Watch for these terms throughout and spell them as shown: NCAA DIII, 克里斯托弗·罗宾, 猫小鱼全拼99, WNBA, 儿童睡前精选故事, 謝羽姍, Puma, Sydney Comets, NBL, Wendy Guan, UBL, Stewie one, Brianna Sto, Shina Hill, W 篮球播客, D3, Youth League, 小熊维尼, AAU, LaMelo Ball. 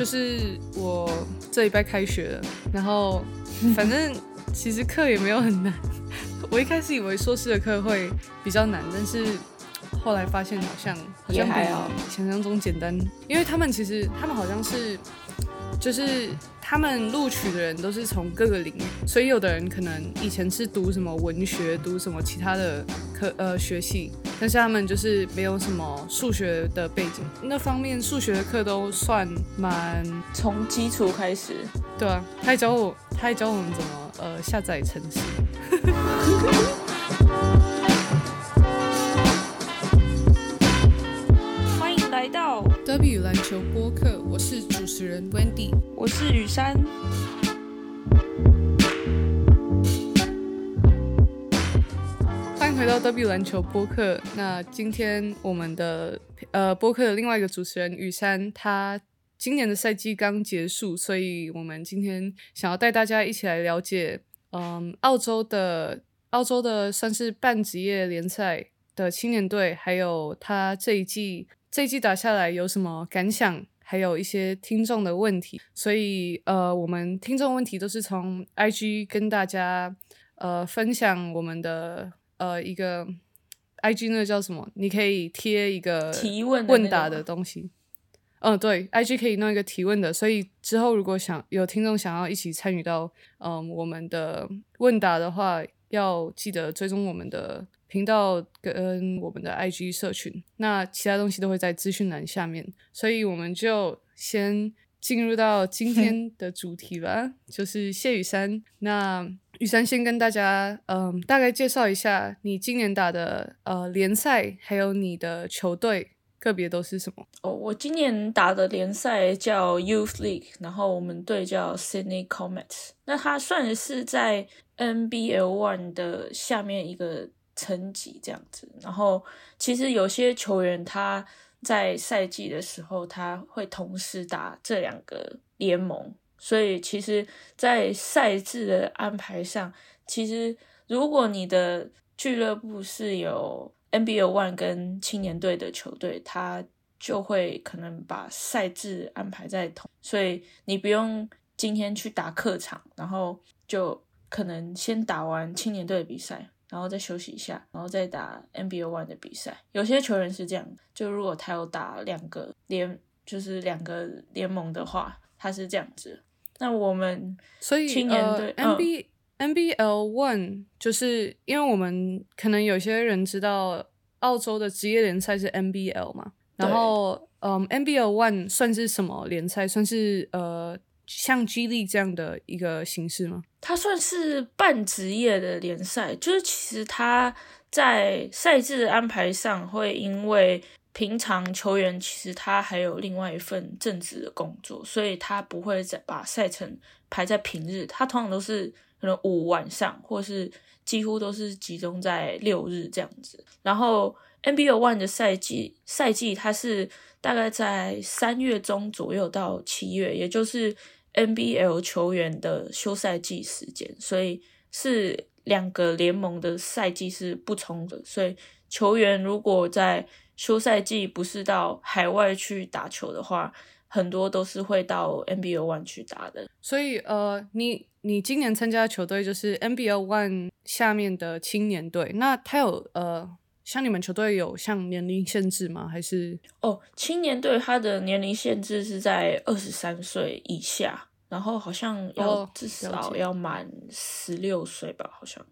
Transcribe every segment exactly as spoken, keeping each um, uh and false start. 就是我这礼拜开学了，然后反正其实课也没有很难。我一开始以为硕士的课会比较难，但是后来发现好像好像比想象中简单，因为他们其实他们好像是就是他们录取的人都是从各个领域，所以有的人可能以前是读什么文学，读什么其他的科呃学系，但是他们就是没有什么数学的背景，那方面数学的课都算蛮从基础开始。对啊，他还教我他还教我们怎么呃下载程式。欢迎来到 W 篮球播客，我是主持人 Wendy， 我是雨珊。回到 W 篮球播客，那今天我们的呃播客的另外一个主持人雨珊，她今年的赛季刚结束，所以我们今天想要带大家一起来了解，嗯，澳洲的澳洲的算是半职业联赛的青年队，还有她这一季这一季打下来有什么感想，还有一些听众的问题，所以呃，我们听众问题都是从 I G 跟大家呃分享我们的。呃，一个 I G 那叫什么？你可以贴一个提问问答的东西。嗯、呃，对 ，I G 可以弄一个提问的，所以之后如果想有听众想要一起参与到嗯、呃、我们的问答的话，要记得追踪我们的频道跟我们的 I G 社群。那其他东西都会在资讯栏下面，所以我们就先进入到今天的主题吧，就是谢雨珊。那雨珊先跟大家嗯，大概介绍一下你今年打的呃联赛，还有你的球队个别都是什么？哦，我今年打的联赛叫 Youth League， 然后我们队叫 Sydney Comets。那它算是在 N B L 一 的下面一个层级这样子。然后其实有些球员他在赛季的时候他会同时打这两个联盟。所以其实在赛制的安排上，其实如果你的俱乐部是有 N B L 一 跟青年队的球队，他就会可能把赛制安排在同，所以你不用今天去打客场，然后就可能先打完青年队的比赛，然后再休息一下，然后再打 N B L 一 的比赛。有些球员是这样，就如果他有打两个联，就是两个联盟的话，他是这样子。那我们所以青年队、呃、N B L 一、嗯、就是因为我们可能有些人知道澳洲的职业联赛是 N B L 嘛，然后、嗯、N B L 一 算是什么联赛？算是呃像 G League 这样的一个形式吗？它算是半职业的联赛，就是其实它在赛制安排上会因为平常球员其实他还有另外一份正职的工作，所以他不会再把赛程排在平日，他通常都是可能五晚上，或是几乎都是集中在六日这样子。然后 N B L 一 的赛季赛季它是大概在三月中左右到七月，也就是 N B L 球员的休赛季时间，所以是两个联盟的赛季是不冲的，所以球员如果在休赛季不是到海外去打球的话，很多都是会到 N B L 一 去打的。所以呃，你你今年参加的球队就是 N B L 一 下面的青年队，那他有呃，像你们球队有像年龄限制吗？还是哦，青年队他的年龄限制是在二十三岁以下，然后好像要、哦、至少要满十六岁吧，好像。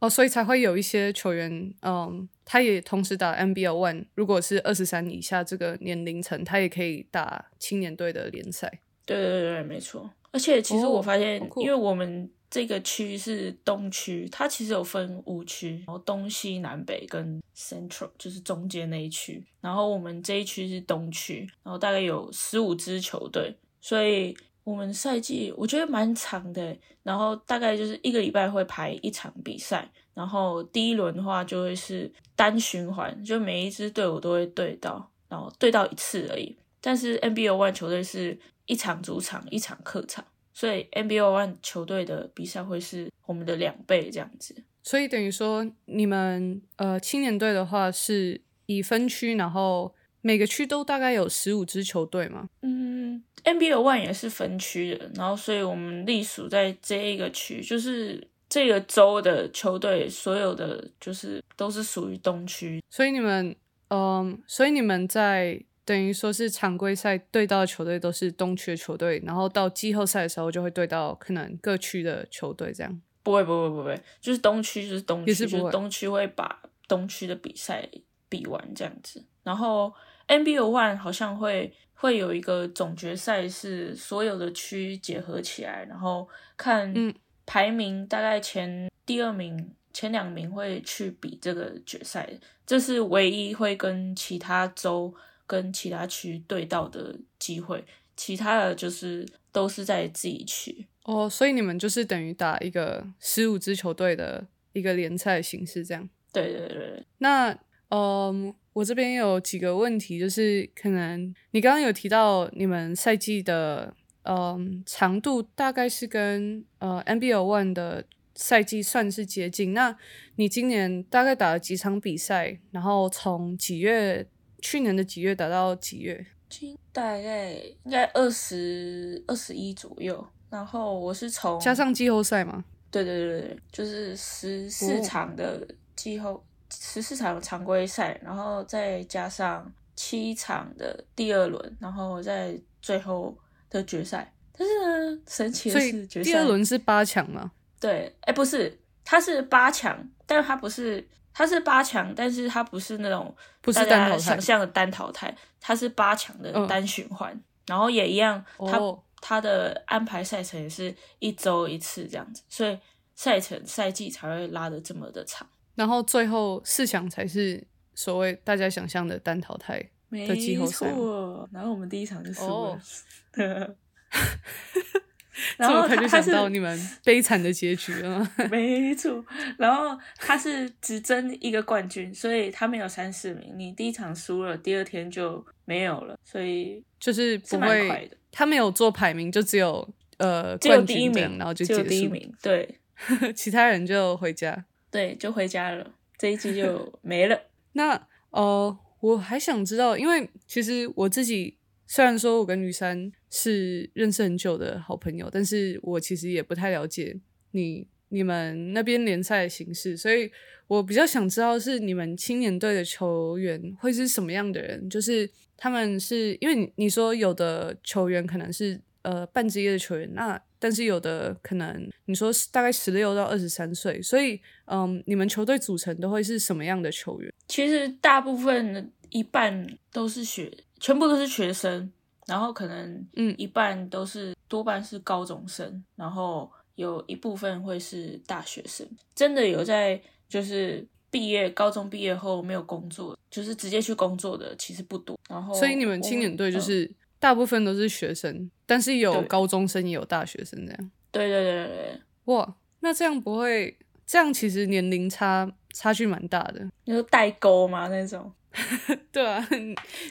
哦，所以才会有一些球员，嗯，他也同时打 N B L 一，如果是二十三以下这个年龄层，他也可以打青年队的联赛。对对对，没错。而且其实我发现、哦、因为我们这个区是东区，它其实有分五区，然后东西南北跟 Central 就是中间那一区，然后我们这一区是东区，然后大概有十五支球队，所以我们赛季我觉得蛮长的，然后大概就是一个礼拜会排一场比赛，然后第一轮的话就会是单循环，就每一支队伍都会对到，然后对到一次而已。但是 N B L 一 球队是一场主场一场客场，所以 N B L 一 球队的比赛会是我们的两倍这样子。所以等于说你们呃青年队的话是以分区，然后每个区都大概有十五支球队吗？嗯，们 N B L One 也是分区的，然后所以我们隶属在这一个区，就是这个州的球队所有的就是都是属于东区。所以你们嗯，所以你们在等于说是常规赛对到的球队都是东区的球队，然后到季后赛的时候就会对到可能各区的球队这样？不会不会不会，就是东区就是东区，也是不会，就是东区会把东区的比赛比完这样子。然后 N B L One 好像会会有一个总决赛，是所有的区结合起来，然后看排名大概前第二名前两名会去比这个决赛，这是唯一会跟其他州跟其他区对到的机会，其他的就是都是在自己区。哦，所以你们就是等于打一个十五支球队的一个联赛形式这样？对对对。那嗯，我这边有几个问题，就是可能你刚刚有提到你们赛季的嗯长度大概是跟呃 N B L One 的赛季算是接近，那你今年大概打了几场比赛，然后从几月去年的几月打到几月？大概应该二十二十一左右，然后我是从加上季后赛吗？对对对，就是十四场的季后十四场常规赛，然后再加上七场的第二轮，然后再最后的决赛。但是呢，神奇的是决赛第二轮是八强吗？对，哎，不是，它是八强，但它不是，它是八强，但是它不是那种不是大家想象的单淘汰，它是八强的单循环，嗯、然后也一样，它、哦、它的安排赛程也是一周一次这样子，所以赛程赛季才会拉得这么的长。然后最后四强才是所谓大家想象的单淘汰的季后赛，没错。然后我们第一场就输了，哦、然后他就想到你们悲惨的结局了，没错。然后他是只争一个冠军，所以他没有三四名。你第一场输了，第二天就没有了，所以就是不会，是蛮快的。他没有做排名，就只有呃只有第一名，然后就结束，只有第一名，对，其他人就回家。对，就回家了，这一季就没了。那呃，我还想知道，因为其实我自己虽然说我跟于珊是认识很久的好朋友，但是我其实也不太了解你你们那边联赛的形式，所以我比较想知道是你们青年队的球员会是什么样的人，就是他们是因为 你, 你说有的球员可能是呃半职业的球员，那但是有的可能你说大概十六到二十三岁，所以嗯，你们球队组成都会是什么样的球员？其实大部分一半都是学全部都是学生，然后可能一半都是、嗯、多半是高中生，然后有一部分会是大学生，真的有在就是毕业高中毕业后没有工作就是直接去工作的其实不多。然后所以你们青年队就是、嗯、大部分都是学生，但是有高中生也有大学生这样？对对对 对, 对。哇，那这样不会，这样其实年龄差差距蛮大的。你说代沟吗那种？对啊，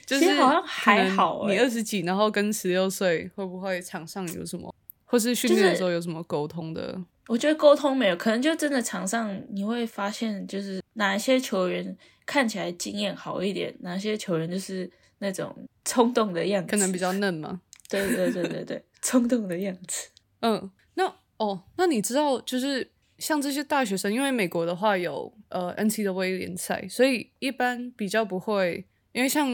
就是其实好像还好欸。你二十几然后跟十六岁，会不会场上有什么，或是训练的时候有什么沟通的、就是、我觉得沟通没有，可能就真的场上你会发现就是哪些球员看起来经验好一点，哪些球员就是那种冲动的样子，可能比较嫩嘛。对对对对对，冲动的样子。嗯，那哦，那你知道就是像这些大学生，因为美国的话有呃 N C A A 联赛，所以一般比较不会，因为像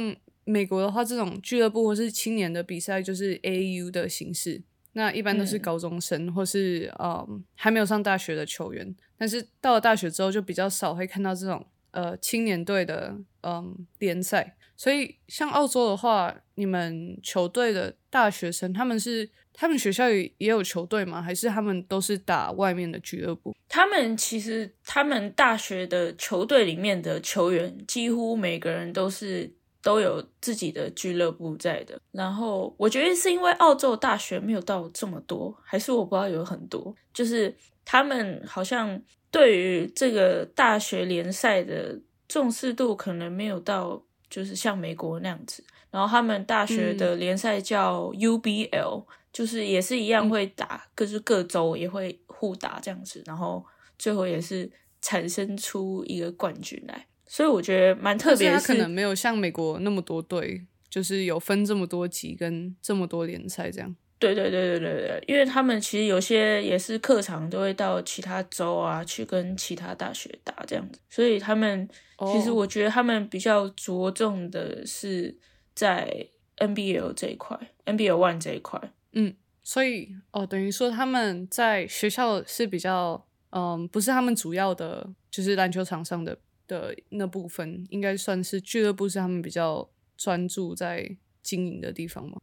美国的话这种俱乐部或是青年的比赛就是 A A U 的形式，那一般都是高中生、嗯、或是嗯还没有上大学的球员，但是到了大学之后就比较少会看到这种呃青年队的嗯联赛。所以像澳洲的话，你们球队的大学生他们是他们学校也有球队吗？还是他们都是打外面的俱乐部？他们其实他们大学的球队里面的球员几乎每个人都是都有自己的俱乐部在的。然后我觉得是因为澳洲大学没有到这么多，还是我不知道有很多，就是他们好像对于这个大学联赛的重视度可能没有到就是像美国那样子。然后他们大学的联赛叫 U B L、嗯，就是也是一样会打，各是各州也会互打这样子，然后最后也是产生出一个冠军来，所以我觉得蛮特别的是。但是他可能没有像美国那么多队，就是有分这么多集跟这么多联赛这样。对对对对对对，因为他们其实有些也是课场都会到其他州啊去跟其他大学打这样子，所以他们、oh. 其实我觉得他们比较着重的是在 N B L 这一块 N B L 一 这一块。嗯，所以哦，等于说他们在学校是比较嗯，不是他们主要的就是篮球场上的的那部分，应该算是俱乐部是他们比较专注在经营的地方吗？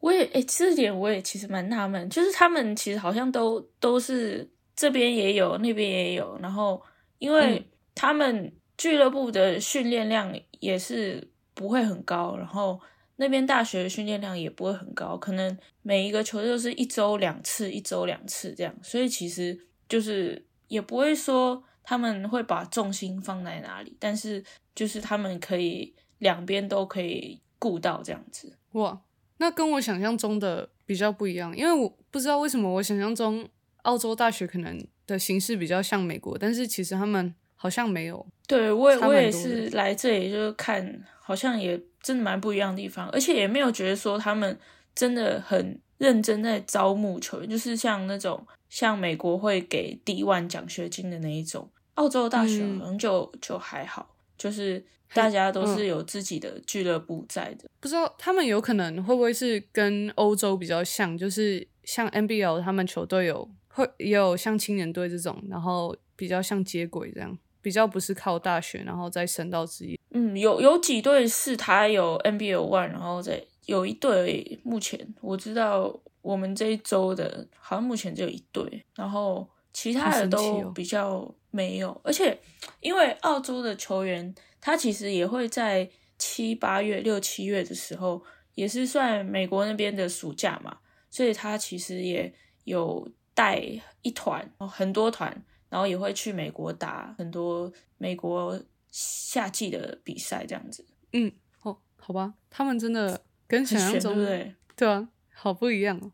我也诶，这点我也其实蛮纳闷，就是他们其实好像都都是这边也有那边也有，然后因为他们俱乐部的训练量也是不会很高，然后那边大学的训练量也不会很高，可能每一个球队都是一周两次一周两次这样，所以其实就是也不会说他们会把重心放在哪里，但是就是他们可以两边都可以顾到这样子。哇，那跟我想象中的比较不一样，因为我不知道为什么我想象中澳洲大学可能的形式比较像美国，但是其实他们好像没有。对，我也我也是来这里就是看，好像也真的蛮不一样的地方，而且也没有觉得说他们真的很认真在招募球员，就是像那种像美国会给 D 一 奖学金的那一种，澳洲大学好像就、嗯、就还好，就是大家都是有自己的俱乐部在的、嗯、不知道他们有可能会不会是跟欧洲比较像，就是像 N B L 他们球队有会也有像青年队这种，然后比较像接轨这样，比较不是靠大学然后再升到职业。嗯，有有几队是他有 N B L 一，然后再有一队目前我知道我们这一周的好像目前只有一队，然后其他的都比较没有、哦、而且因为澳洲的球员他其实也会在七八月六七月的时候也是算美国那边的暑假嘛，所以他其实也有带一团很多团，然后也会去美国打很多美国夏季的比赛这样子。嗯，哦，好吧，他们真的跟想象中 对, 对, 对啊好不一样哦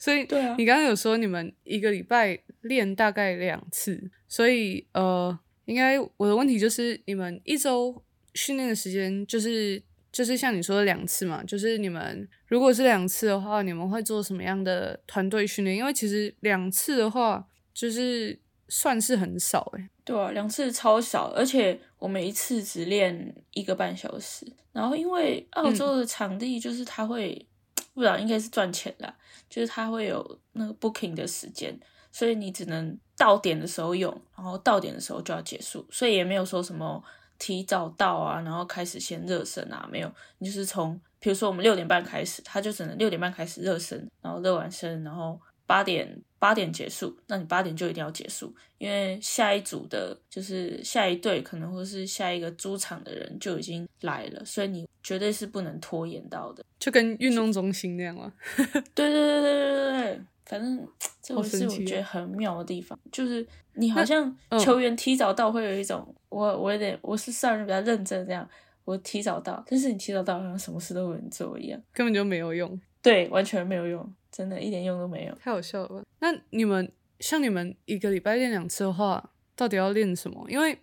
所以对、啊、你刚刚有说你们一个礼拜练大概两次，所以呃应该我的问题就是你们一周训练的时间就是就是像你说的两次嘛，就是你们如果是两次的话你们会做什么样的团队训练？因为其实两次的话就是算是很少耶。对啊，两次超少，而且我们一次只练一个半小时，然后因为澳洲的场地就是它会、嗯、不知道应该是赚钱啦，就是它会有那个 booking 的时间，所以你只能到点的时候用，然后到点的时候就要结束，所以也没有说什么提早到啊然后开始先热身啊，没有，你就是从比如说我们六点半开始，它就只能六点半开始热身，然后热完身然后八点八点结束，那你八点就一定要结束，因为下一组的就是下一队可能或是下一个租场的人就已经来了，所以你绝对是不能拖延到的，就跟运动中心那样啊对对对对对对，反正这个是我觉得很妙的地方，就是你好像球员提早到会有一种、嗯、我我有点我是算是比较认真这样，我提早到，但是你提早到好像什么事都有人做一样，根本就没有用。对，完全没有用，真的一点用都没有。太好笑了吧。那你们像你们一个礼拜练两次的话到底要练什么？因为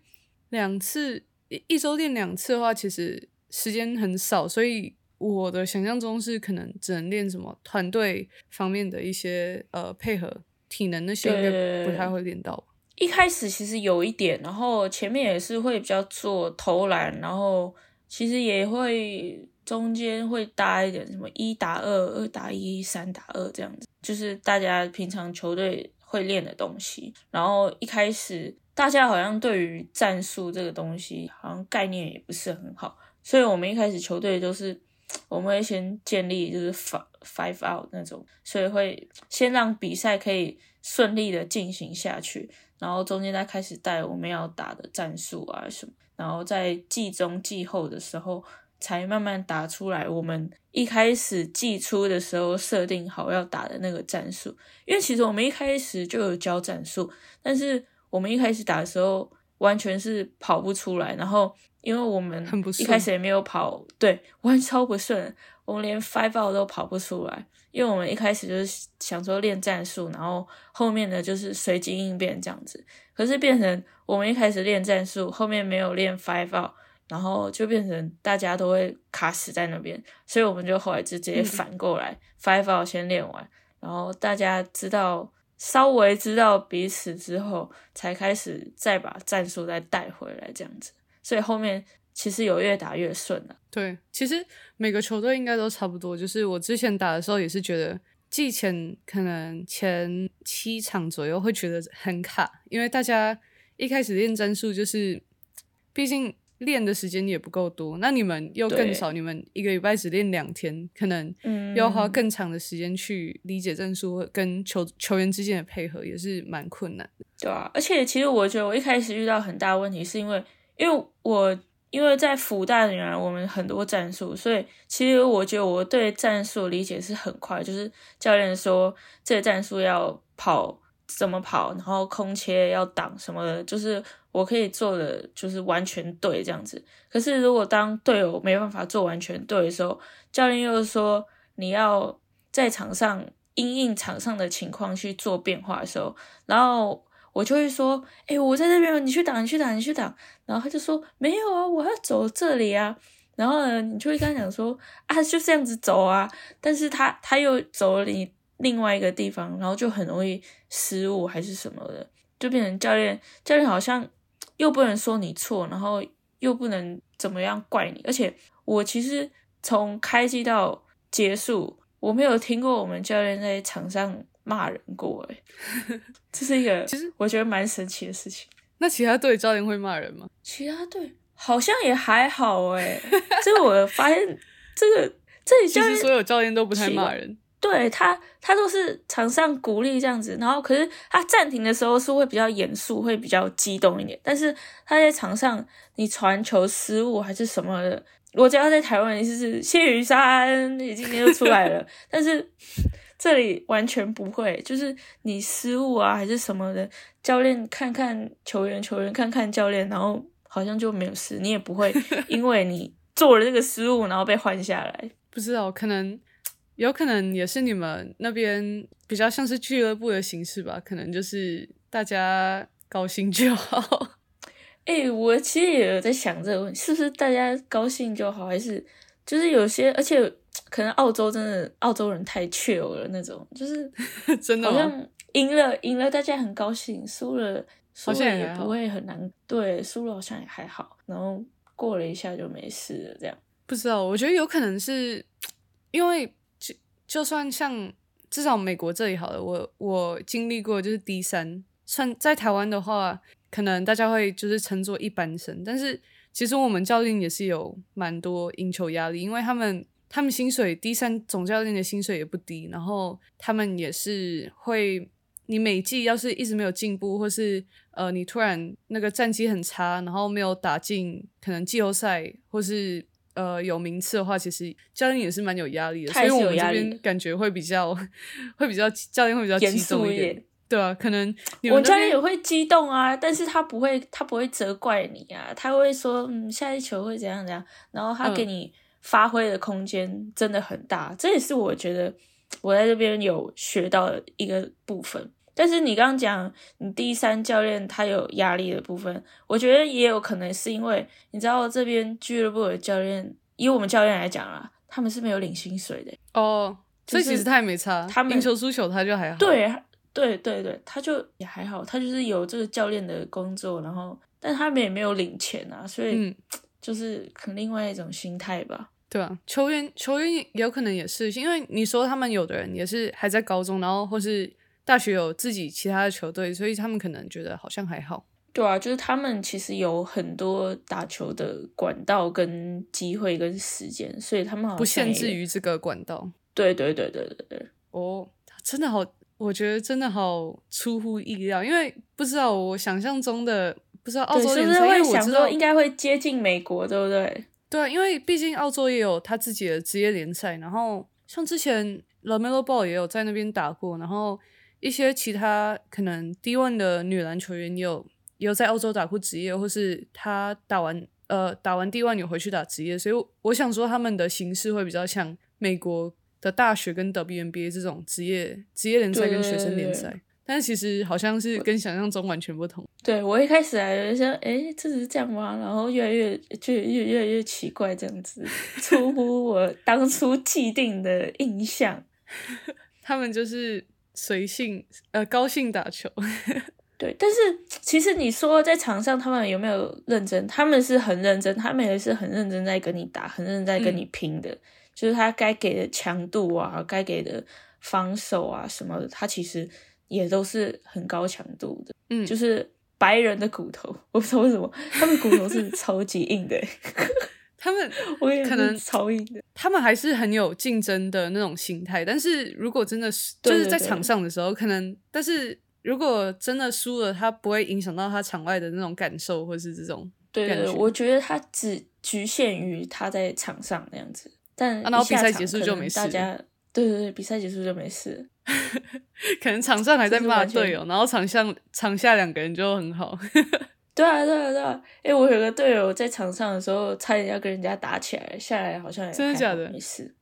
两次一周练两次的话其实时间很少，所以我的想象中是可能只能练什么团队方面的一些呃配合体能那些，应该不太会练到吧。一开始其实有一点，然后前面也是会比较做投篮，然后其实也会中间会搭一点什么一打二二打一三打二这样子，就是大家平常球队会练的东西。然后一开始大家好像对于战术这个东西好像概念也不是很好，所以我们一开始球队都是我们会先建立就是 five out 那种，所以会先让比赛可以顺利的进行下去，然后中间再开始带我们要打的战术啊什么，然后在季中季后的时候才慢慢打出来我们一开始季初的时候设定好要打的那个战术。因为其实我们一开始就有教战术，但是我们一开始打的时候完全是跑不出来，然后因为我们一开始也没有跑，对，完超不顺，我们连 five out 都跑不出来，因为我们一开始就是想说练战术，然后后面呢就是随机应变这样子，可是变成我们一开始练战术后面没有练 five out，然后就变成大家都会卡死在那边，所以我们就后来就直接反过来、嗯、five out 先练完，然后大家知道稍微知道彼此之后才开始再把战术再带回来这样子，所以后面其实有越打越顺了、啊。对，其实每个球队应该都差不多，就是我之前打的时候也是觉得季前可能前七场左右会觉得很卡，因为大家一开始练战术就是毕竟练的时间也不够多，那你们又更少，你们一个礼拜只练两天，可能要花更长的时间去理解战术跟 球, 球员之间的配合也是蛮困难的。对啊，而且其实我觉得我一开始遇到很大问题是因为因为我因为在辅大女篮我们很多战术，所以其实我觉得我对战术理解是很快，就是教练说这个战术要跑怎么跑，然后空切要挡什么的，就是我可以做的就是完全对这样子。可是如果当队友没办法做完全对的时候，教练又说你要在场上因应场上的情况去做变化的时候，然后我就会说诶、欸、我在这边，你去挡你去挡你去挡，然后他就说没有啊，我要走这里啊，然后呢你就会跟他讲说啊就这样子走啊，但是他他又走了你另外一个地方，然后就很容易失误还是什么的，就变成教练教练好像又不能说你错，然后又不能怎么样怪你。而且我其实从开季到结束我没有听过我们教练在场上骂人过耶这是一个其实我觉得蛮神奇的事情。那其他队教练会骂人吗？其他队好像也还好耶这个我发现这个这里教练其实所有教练都不太骂人，对，他他都是场上鼓励这样子，然后可是他暂停的时候是会比较严肃会比较激动一点，但是他在场上你传球失误还是什么的，我只要在台湾就是谢雨山已经就出来了但是这里完全不会，就是你失误啊还是什么的，教练看看球员，球员看看教练，然后好像就没有事，你也不会因为你做了这个失误然后被换下来。不知道，可能有可能也是你们那边比较像是俱乐部的形式吧，可能就是大家高兴就好。诶、欸、我其实也有在想这个问题，是不是大家高兴就好，还是就是有些，而且可能澳洲真的澳洲人太chill了那种，就是真的好像赢了赢了大家很高兴，输了输了也不会很难，对，输了好像也还好，然后过了一下就没事了这样。不知道，我觉得有可能是因为就算像至少美国这里好了，我我经历过就是 D 三， 算在台湾的话可能大家会就是称作一般生，但是其实我们教练也是有蛮多赢球压力，因为他们他们薪水 D 三 总教练的薪水也不低，然后他们也是会你每季要是一直没有进步，或是呃你突然那个战绩很差，然后没有打进可能季后赛或是呃，有名次的话，其实教练也是蛮有压力的，所以我们这边感觉会比较，会比较教练会比较激动一 点, 一点，对啊，可能你们我教练也会激动啊，但是他不会，他不会责怪你啊，他会说，嗯，下一球会怎样怎样，然后他给你发挥的空间真的很大，嗯、这也是我觉得我在这边有学到的一个部分。但是你刚刚讲你第三教练他有压力的部分，我觉得也有可能是因为你知道这边俱乐部的教练，以我们教练来讲啦，他们是没有领薪水的哦，所以其实他也没差，他们赢球输球他就还好，对对对对，他就也还好，他就是有这个教练的工作，然后但他们也没有领钱啊，所以、嗯、就是可能另外一种心态吧。对啊，球员球员有可能也是因为你说他们有的人也是还在高中，然后或是大学有自己其他的球队，所以他们可能觉得好像还好。对啊，就是他们其实有很多打球的管道跟机会跟时间，所以他们好像不限制于这个管道。对对对对对对。哦、oh, ，真的好，我觉得真的好出乎意料，因为不知道我想象中的，不知道澳洲联赛，因为我想说应该会接近美国，对不对？对，因为毕竟澳洲也有他自己的职业联赛，然后像之前 LaMelo Ball 也有在那边打过，然后一些其他可能 D 一 的女篮球员也有也有在澳洲打过职业，或是她打完呃打完 D 一 有回去打职业，所以 我, 我想说他们的形式会比较像美国的大学跟 W N B A 这种职业职业联赛跟学生联赛。但其实好像是跟想象中完全不同。对，我一开始还有想诶这只是这样吗，然后越来越就越越来越奇怪，这样子出乎我当初既定的印象。他们就是随性呃高兴打球。对，但是其实你说在场上他们有没有认真，他们是很认真，他们也是很认真在跟你打，很认真在跟你拼的、嗯、就是他该给的强度啊，该给的防守啊什么的，他其实也都是很高强度的。嗯，就是白人的骨头，我不知道为什么他们骨头是超级硬的、欸、他们我也可能超硬的，他们还是很有竞争的那种心态，但是如果真的就是在场上的时候，对对对可能，但是如果真的输了，他不会影响到他场外的那种感受，或是这种感觉。对对，我觉得他只局限于他在场上那样子，但、啊、然后比赛结束就没事。大家对对对，比赛结束就没事。可能场上还在骂队友，然后场上场下两个人就很好。对啊对啊对啊！哎、欸，我有个队友在场上的时候差点要跟人家打起来，下来好像也真的假的没事。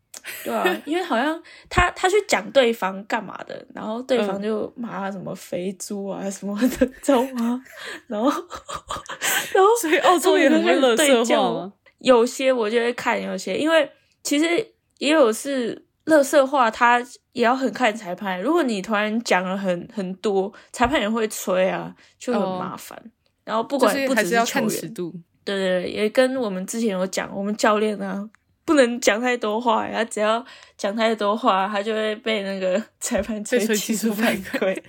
对啊，因为好像他他去讲对方干嘛的，然后对方就骂他什么肥猪啊什么的，知道吗？然后然后所以澳洲也很会垃圾话吗？有些我就会看，有些因为其实也有是垃圾话，他也要很看裁判。如果你突然讲了很很多，裁判也会吹啊，就很麻烦。哦、然后不管不只是球员，对对对，也跟我们之前有讲，我们教练啊。不能讲太多话，他只要讲太多话，他就会被那个裁判吹技术犯规，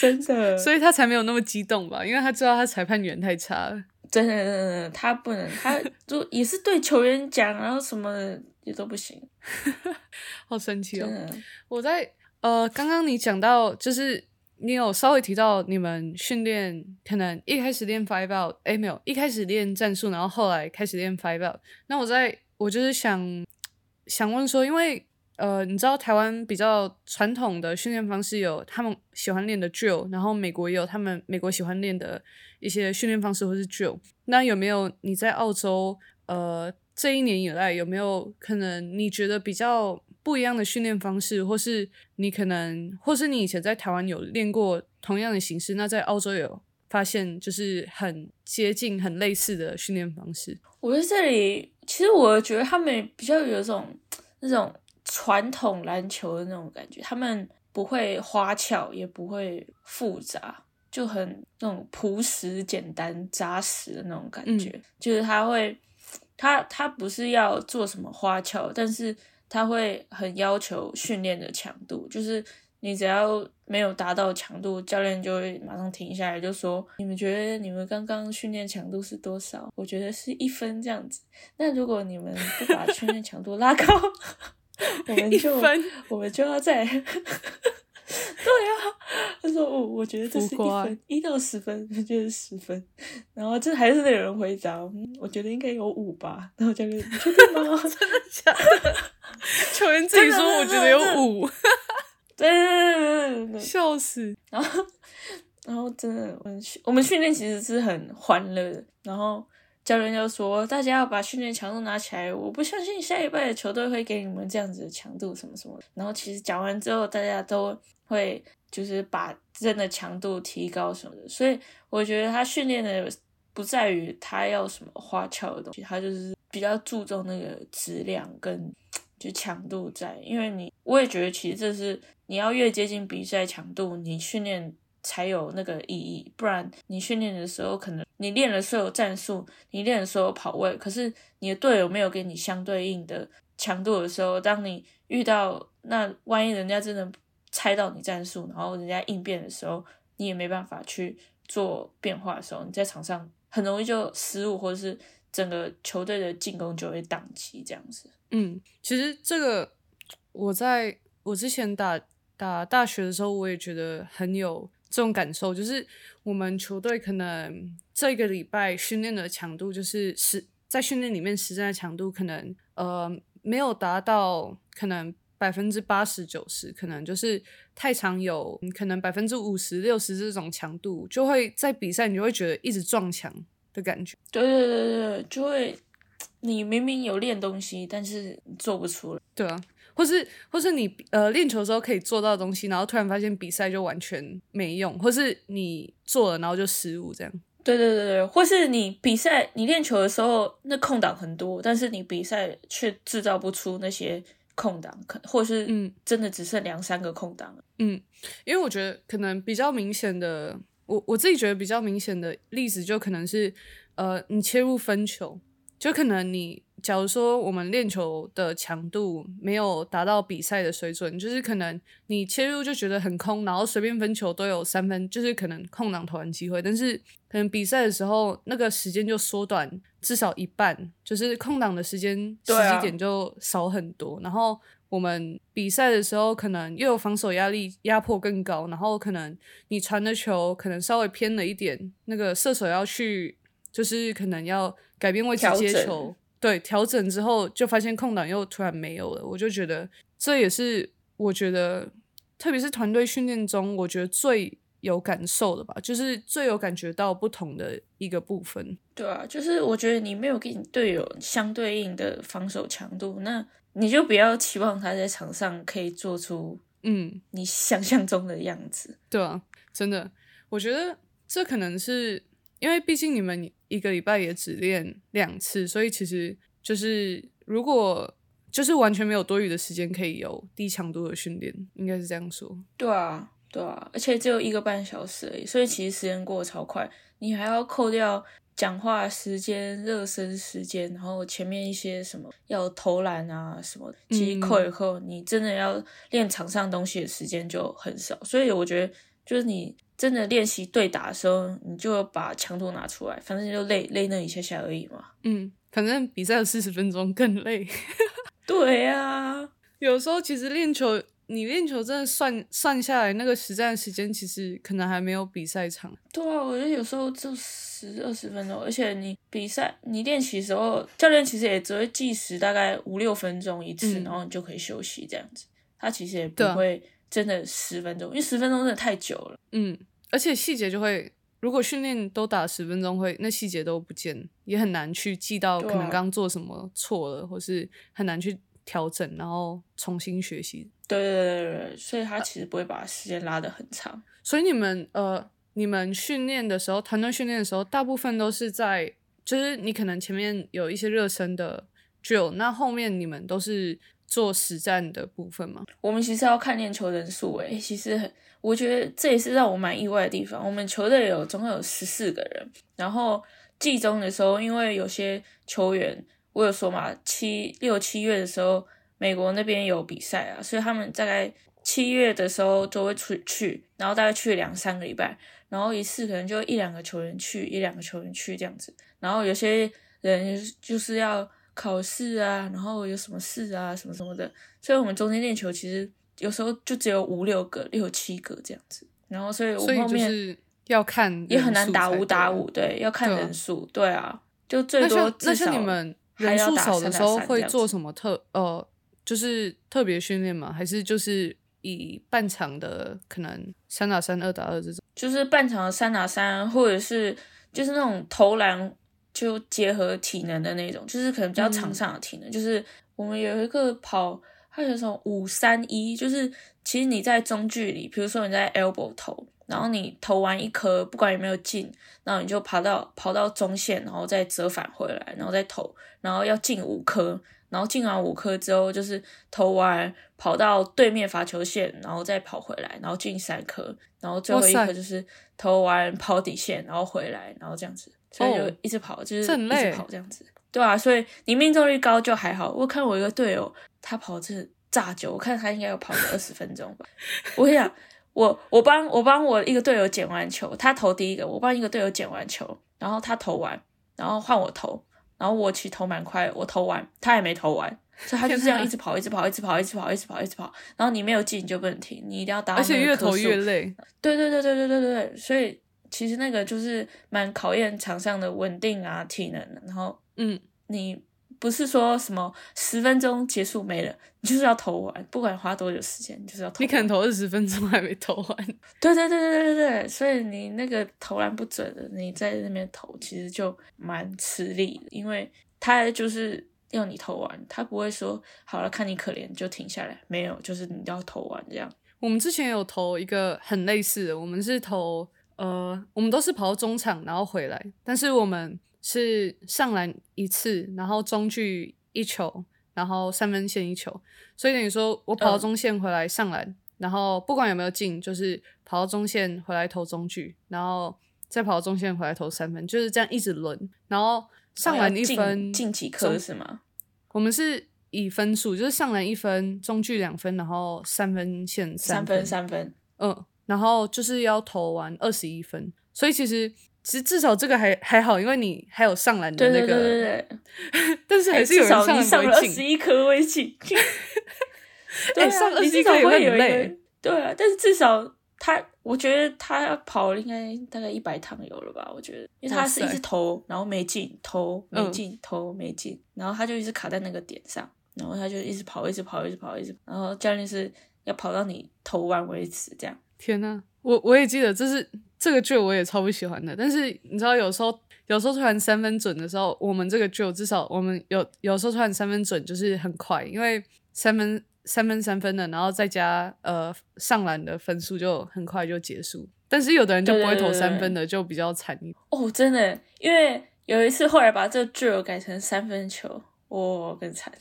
真的。所以他才没有那么激动吧，因为他知道他裁判员太差了。真的，真的，他不能，他就也是对球员讲，然后什么的也都不行，好神奇哦！我在呃，刚刚你讲到，就是你有稍微提到你们训练，可能一开始练 five out， 哎，没有，一开始练战术，然后后来开始练 five out。那我在我就是想想问说，因为呃，你知道台湾比较传统的训练方式有他们喜欢练的 drill， 然后美国也有他们美国喜欢练的一些训练方式或是 drill。那有没有你在澳洲呃这一年以来有没有可能你觉得比较不一样的训练方式，或是你可能或是你以前在台湾有练过同样的形式，那在澳洲有发现就是很接近很类似的训练方式？我在这里其实我觉得他们比较有一种那种传统篮球的那种感觉，他们不会花俏也不会复杂，就很那种朴实简单扎实的那种感觉、嗯、就是他会他他不是要做什么花俏，但是他会很要求训练的强度，就是你只要没有达到强度，教练就会马上停下来，就说你们觉得你们刚刚训练强度是多少？我觉得是一分这样子。那如果你们不把训练强度拉高，我们就我们就要再对啊，他说哦，我觉得这是一分，一到十分，我觉得是十分。然后这还是有人回答，嗯、我觉得应该有五吧。然后教练，你确定吗？真的假的？球员自己说，我觉得有五。对对对对对，笑死！然后，然后真的，我们我们训练其实是很欢乐的。然后教练就说：“大家要把训练强度拿起来，我不相信下一辈的球队会给你们这样子的强度什么什么。”然后其实讲完之后，大家都会就是把真的强度提高什么的。所以我觉得他训练的不在于他要什么花俏的东西，他就是比较注重那个质量跟就强度在，因为你我也觉得其实这是。你要越接近比赛强度，你训练才有那个意义，不然你训练的时候，可能你练了所有战术，你练了所有跑位，可是你的队友没有给你相对应的强度的时候，当你遇到那万一人家真的猜到你战术，然后人家应变的时候，你也没办法去做变化的时候，你在场上很容易就失误，或者是整个球队的进攻就会宕机这样子。嗯，其实这个我在我之前打。打大学的时候，我也觉得很有这种感受，就是我们球队可能这个礼拜训练的强度，就是实在训练里面实战的强度，可能呃没有达到可能百分之八十九十，可能就是太常有可能百分之五十六十这种强度，就会在比赛你就会觉得一直撞墙的感觉。对对对对，就会。你明明有练东西，但是做不出来。对啊，或是或是你呃练球的时候可以做到的东西，然后突然发现比赛就完全没用，或是你做了然后就失误这样。对对对对，或是你比赛你练球的时候那空档很多，但是你比赛却制造不出那些空档，或是真的只剩两三个空档。嗯，因为我觉得可能比较明显的，我我自己觉得比较明显的例子就可能是呃你切入分球，就可能你假如说我们练球的强度没有达到比赛的水准，就是可能你切入就觉得很空，然后随便分球都有三分，就是可能空档投篮机会，但是可能比赛的时候那个时间就缩短至少一半，就是空档的时间时机点就少很多、啊、然后我们比赛的时候可能又有防守压力压迫更高，然后可能你传的球可能稍微偏了一点，那个射手要去就是可能要改变位置接球，对，调整之后就发现空档又突然没有了。我就觉得这也是我觉得特别是团队训练中我觉得最有感受的吧，就是最有感觉到不同的一个部分。对啊，就是我觉得你没有给你队友相对应的防守强度，那你就不要期望他在场上可以做出嗯你想象中的样子、嗯、对啊，真的我觉得这可能是因为毕竟你们一个礼拜也只练两次，所以其实就是如果就是完全没有多余的时间可以有低强度的训练，应该是这样说。对啊对啊，而且只有一个半小时而已，所以其实时间过得超快，你还要扣掉讲话时间、热身时间，然后前面一些什么要投篮啊什么，其实扣一扣、嗯、你真的要练场上东西的时间就很少，所以我觉得就是你真的练习对打的时候，你就把强度拿出来，反正就累累那一下下而已嘛。嗯，反正比赛有四十分钟更累。对啊，有时候其实练球，你练球真的算算下来，那个实战时间其实可能还没有比赛长。对啊，我觉得有时候就十二十分钟，而且你比赛你练习的时候，教练其实也只会计时大概五六分钟一次、嗯，然后你就可以休息这样子。他其实也不会。真的十分钟，因为十分钟真的太久了。嗯，而且细节就会，如果训练都打十分钟会，那细节都不见，也很难去记到可能刚刚做什么错了、啊，或是很难去调整，然后重新学习。对对对对，所以他其实不会把时间拉得很长。啊、所以你们呃，你们训练的时候，团队训练的时候，大部分都是在，就是你可能前面有一些热身的 drill， 那后面你们都是。做实战的部分吗？我们其实要看练球人数诶、欸，其实很我觉得这也是让我蛮意外的地方。我们球队有总共有十四个人，然后季中的时候，因为有些球员我有说嘛，七六七月的时候美国那边有比赛啊，所以他们大概七月的时候就会出去，然后大概去两三个礼拜，然后一次可能就一两个球员去，一两个球员去这样子，然后有些人就是要考试啊，然后有什么事啊什么什么的，所以我们中间练球其实有时候就只有五六个六七个这样子，然后所以我们后面就是要看也很难打五打五，对，要看人数。对啊，就最多至少那像你们人数少的时候会做什么特呃就是特别训练吗？还是就是以半场的可能三打三二打二这种，就是半场的三打三，或者是就是那种投篮就结合体能的那种，就是可能比较场上的体能、嗯、就是我们有一个跑它有什么五三一，就是其实你在中距离，比如说你在 elbow 投，然后你投完一颗不管有没有进，然后你就跑到跑到中线，然后再折返回来，然后再投，然后要进五颗，然后进完五颗之后就是投完跑到对面罚球线，然后再跑回来，然后进三颗，然后最后一颗就是投完跑底线，然后回来，然后这样子，所以就一直跑、哦、就是一直跑这样子。对啊，所以你命中率高就还好。我看我一个队友他跑这炸球，我看他应该有跑了二十分钟吧。我跟你讲，我我帮我帮我一个队友捡完球，他投第一个，我帮一个队友捡完球，然后他投完，然后换我投，然后我其实投蛮快，我投完他还没投完，所以他就是这样一直跑一直跑一直跑一直跑一直跑一直跑，然后你没有进你就不能停，你一定要达到那个颗数，而且越投越累。对对对对对对对对，所以其实那个就是蛮考验场上的稳定啊体能的，然后嗯，你不是说什么十分钟结束没了，你就是要投完，不管花多久时间你就是要投完，你可能投二十分钟还没投完。对对对对对对，所以你那个投篮不准的，你在那边投其实就蛮吃力的，因为他就是要你投完，他不会说好了看你可怜就停下来，没有，就是你要投完这样。我们之前有投一个很类似的，我们是投呃，我们都是跑到中场然后回来，但是我们是上篮一次，然后中距一球，然后三分线一球，所以等于说我跑到中线回来上篮、嗯、然后不管有没有进，就是跑到中线回来投中距，然后再跑到中线回来投三分，就是这样一直轮，然后上篮一分进几颗是吗？我们是以分数，就是上篮一分，中距两分，然后三分线三分三分三分，嗯，然后就是要投完二十一分，所以其实其实至少这个还还好，因为你还有上篮的那个，对对对对但是还是有人上篮不会进，至少你上了二十一颗会进，对、啊欸，上二十一颗也会很累，对啊，但是至少他，我觉得他跑应该大概一百趟有了吧，我觉得，因为他是一直投然后没进，投没进、嗯、投没进，然后他就一直卡在那个点上，然后他就一直跑一直跑一直跑一直跑，然后教练是要跑到你投完为止这样。天哪、啊，我我也记得这是这个drill我也超不喜欢的，但是你知道有时候有时候突然三分准的时候，我们这个drill至少我们有有时候突然三分准就是很快，因为三分三分三分的，然后再加呃上篮的分数就很快就结束，但是有的人就不会投三分的，就比较惨一点。哦，真的，因为有一次后来把这个drill改成三分球，哇、哦，更惨，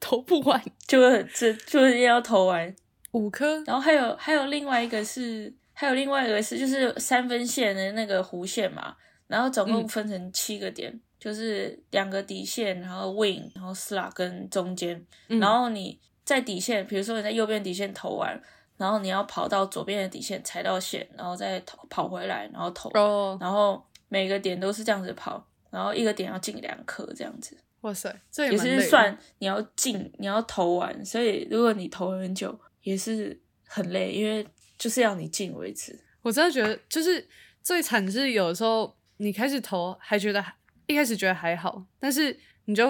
投不完，就这就是要投完五颗。然后还有还有另外一个是还有另外一个是就是三分线的那个弧线嘛，然后总共分成七个点。嗯，就是两个底线，然后 wing， 然后 slot 跟中间、嗯、然后你在底线，比如说你在右边底线投完，然后你要跑到左边的底线踩到线，然后再投跑回来然后投、哦、然后每个点都是这样子跑，然后一个点要进两颗这样子。哇塞，这也蛮累的，也是算你要进你要投完，所以如果你投很久也是很累，因为就是要你进为止。我真的觉得就是最惨是有时候你开始投还觉得一开始觉得还好，但是你就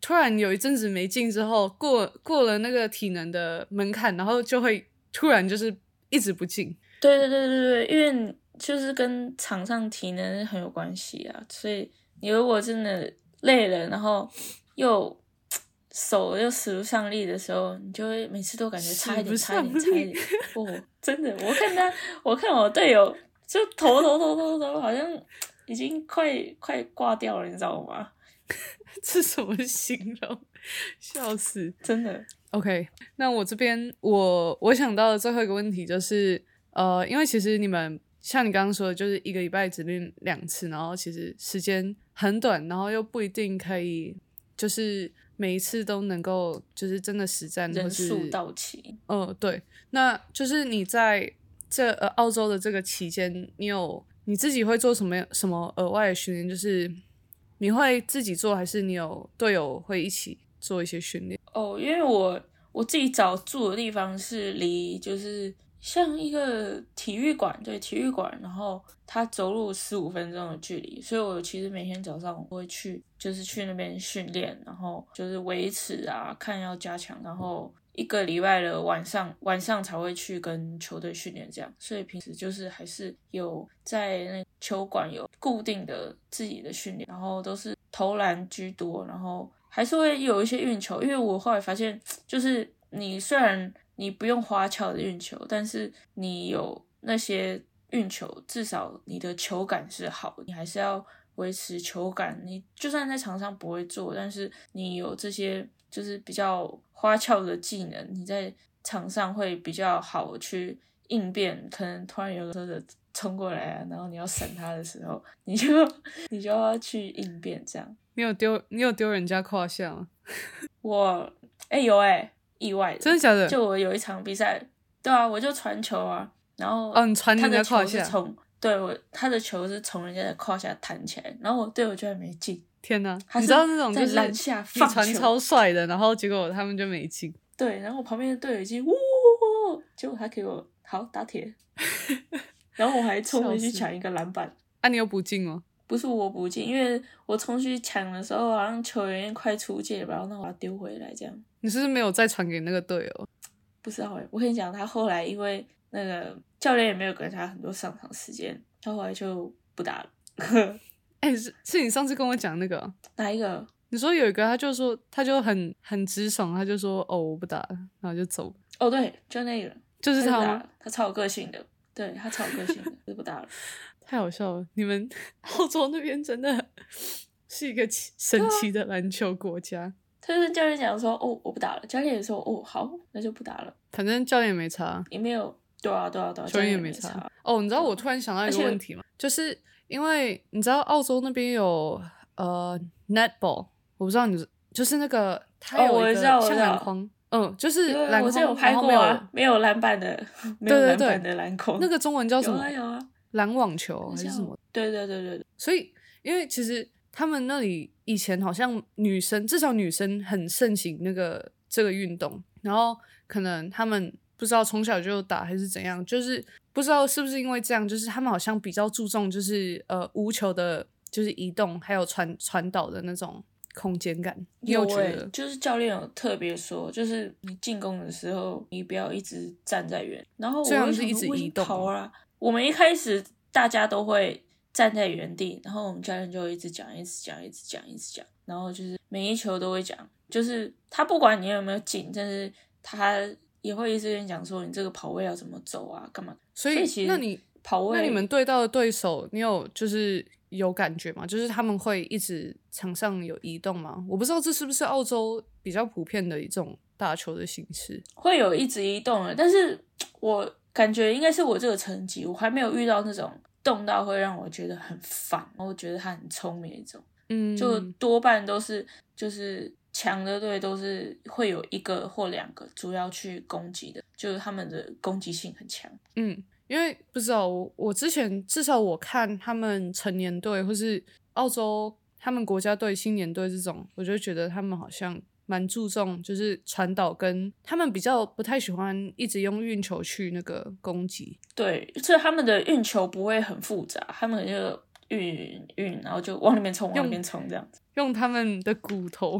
突然有一阵子没进之后，过过了那个体能的门槛，然后就会突然就是一直不进。对对对对对，因为就是跟场上体能很有关系啊，所以你如果真的累了，然后又手又使不上力的时候，你就会每次都感觉差一点差一点差一点。哦，真的，我看他，我看我队友就投投投投投，好像已经快快挂掉了，你知道吗？这什么形容？笑死，真的。OK， 那我这边我我想到的最后一个问题就是，呃，因为其实你们像你刚刚说的，就是一个礼拜只练两次，然后其实时间很短，然后又不一定可以，就是每一次都能够就是真的实战，人数到齐。嗯、呃，对，那就是你在这呃澳洲的这个期间，你有。你自己会做什么什么额外的训练？就是你会自己做，还是你有队友会一起做一些训练？哦，因为我我自己找住的地方是离就是像一个体育馆，对，体育馆，然后它走路十五分钟的距离，所以我其实每天早上我会去，就是去那边训练，然后就是维持啊，看要加强，然后一个礼拜的晚上晚上才会去跟球队训练这样，所以平时就是还是有在那球馆有固定的自己的训练，然后都是投篮居多，然后还是会有一些运球，因为我后来发现就是你虽然你不用花俏的运球，但是你有那些运球至少你的球感是好，你还是要维持球感，你就算在场上不会做，但是你有这些就是比较花俏的技能，你在场上会比较好去应变。可能突然有个车子冲过来啊，然后你要闪他的时候，你就你就要去应变这样。你有丢你有丢人家胯下吗？我哎、欸、有哎、欸，意外的，真的假的？就我有一场比赛，对啊，我就传球啊，然后哦你传人家胯下，对我他的球是从人家的胯下弹起来，然后我队友居然没进。天哪，你知道那种就是你传超帅的，然后结果他们就没进。对，然后我旁边的队友已经呜呜呜，结果他给我好打铁，然后我还冲回去抢一个篮板。啊，你有补进吗？不是我补进，因为我冲去抢的时候，好像球员快出界吧，然后那我把它丢回来这样。你是不是没有再传给那个队友？不知道哎，我跟你讲，他后来因为那个教练也没有给他很多上场时间，他后来就不打了。欸，是是你上次跟我讲那个哪一个？你说有一个他就说他就很很直爽，他就说哦我不打了，然后就走。哦对，就那个，就是他吗？他超有个性的，对他超有个性的，就不打了。太好笑了，你们澳洲那边真的是一个神奇的篮球国家。他就是教练讲说哦我不打了，教练也说哦好那就不打了，反正教练也没差，也没有对啊对啊对啊，教练也没差。哦你知道我突然想到一个问题吗？就是因为你知道澳洲那边有呃 netball， 我不知道你就是那个它有一个像篮筐，嗯，就是篮筐，我之前有拍过啊，没有篮板的，没有篮板的篮筐，那个中文叫什么？有啊，篮网球还是什么？对对对对对。所以因为其实他们那里以前好像女生，至少女生很盛行那个这个运动，然后可能他们不知道从小就打还是怎样，就是不知道是不是因为这样，就是他们好像比较注重就是呃无球的，就是移动还有传传导的那种空间感。你有觉得？有欸，就是教练有特别说，就是你进攻的时候你不要一直站在原，然后我就想说为什么跑啊？我们一开始大家都会站在原地，然后我们教练就一直讲一直讲一直讲一直讲，然后就是每一球都会讲，就是他不管你有没有进，但是他也会一直跟你讲说你这个跑位要怎么走啊干嘛。所 以, 所以其实那你跑位那你们对到的对手你有就是有感觉吗？就是他们会一直场上有移动吗？我不知道这是不是澳洲比较普遍的一种打球的形式，会有一直移动的。但是我感觉应该是我这个层级我还没有遇到那种动到会让我觉得很烦，我觉得他很聪明那种。嗯，就多半都是就是强的队都是会有一个或两个主要去攻击的，就是他们的攻击性很强。嗯，因为不知道 我, 我之前至少我看他们成年队或是澳洲他们国家队青年队这种，我就觉得他们好像蛮注重就是传导，跟他们比较不太喜欢一直用运球去那个攻击。对，所以他们的运球不会很复杂，他们就运运然后就往那边冲往那边冲这样子，用他们的骨头。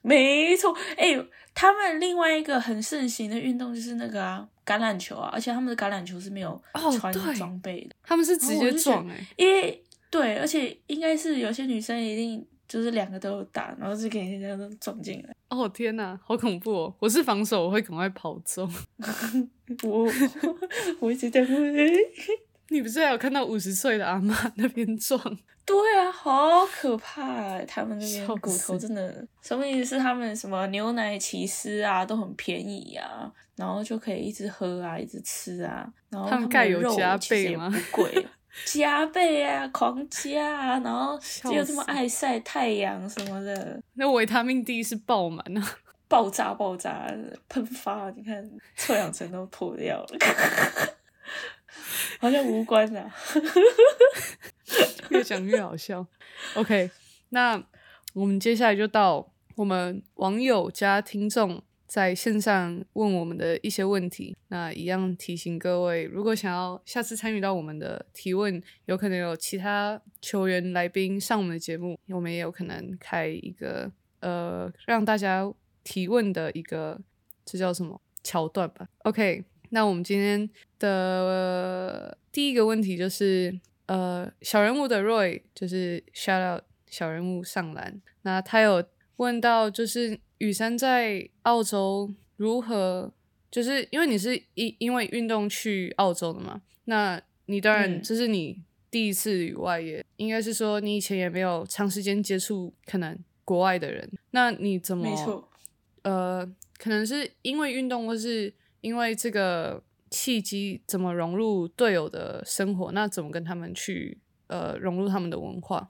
没错。哎、欸，他们另外一个很盛行的运动就是那个啊橄榄球啊，而且他们的橄榄球是没有穿装备的、哦、他们是直接撞。哎、欸，因为对，而且应该是有些女生一定就是两个都有打，然后就给人家撞进来。哦天哪，好恐怖哦！我是防守，我会赶快跑走。我我一直在问，你不是还有看到五十岁的阿嬷那边撞？对啊，好可怕！他们那边骨头真的，什么意思？是他们什么牛奶起司啊，都很便宜啊，然后就可以一直喝啊，一直吃啊，然后他们钙有加倍吗？不贵。加倍啊，狂加啊，然后又这么爱晒太阳什么的，那维他命 D 是爆满啊，爆炸爆炸喷发，你看臭氧层都破掉了。好像无关啊。越讲越好笑。 OK， 那我们接下来就到我们网友加听众在线上问我们的一些问题。那一样提醒各位，如果想要下次参与到我们的提问，有可能有其他球员来宾上我们的节目，我们也有可能开一个呃让大家提问的一个这叫什么桥段吧。 OK， 那我们今天的、呃、第一个问题就是呃小人物的 Roy， 就是 shout out 小人物上篮，那他有问到就是雨珊在澳洲如何，就是因为你是因为运动去澳洲的嘛，那你当然这是你第一次旅外，也应该是说你以前也没有长时间接触可能国外的人，那你怎么没错呃可能是因为运动或是因为这个契机怎么融入队友的生活，那怎么跟他们去呃融入他们的文化？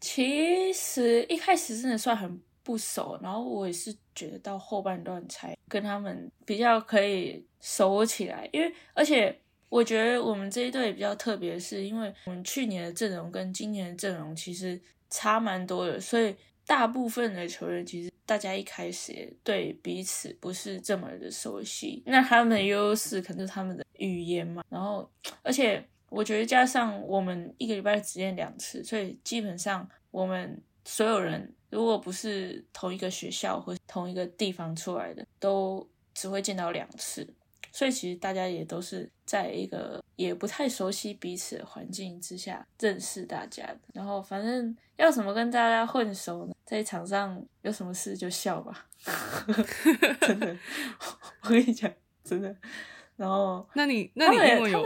其实一开始真的算很不熟，然后我也是觉得到后半段才跟他们比较可以熟起来。因为而且我觉得我们这一队比较特别，是因为我们去年的阵容跟今年的阵容其实差蛮多的，所以大部分的球员其实大家一开始也对彼此不是这么的熟悉，那他们的优势可能是他们的语言嘛，然后而且我觉得加上我们一个礼拜只练两次，所以基本上我们所有人如果不是同一个学校或同一个地方出来的，都只会见到两次，所以其实大家也都是在一个也不太熟悉彼此的环境之下认识大家的。然后反正要怎么跟大家混熟呢，在场上有什么事就笑吧真的我跟你讲真的。然后那你那你英文有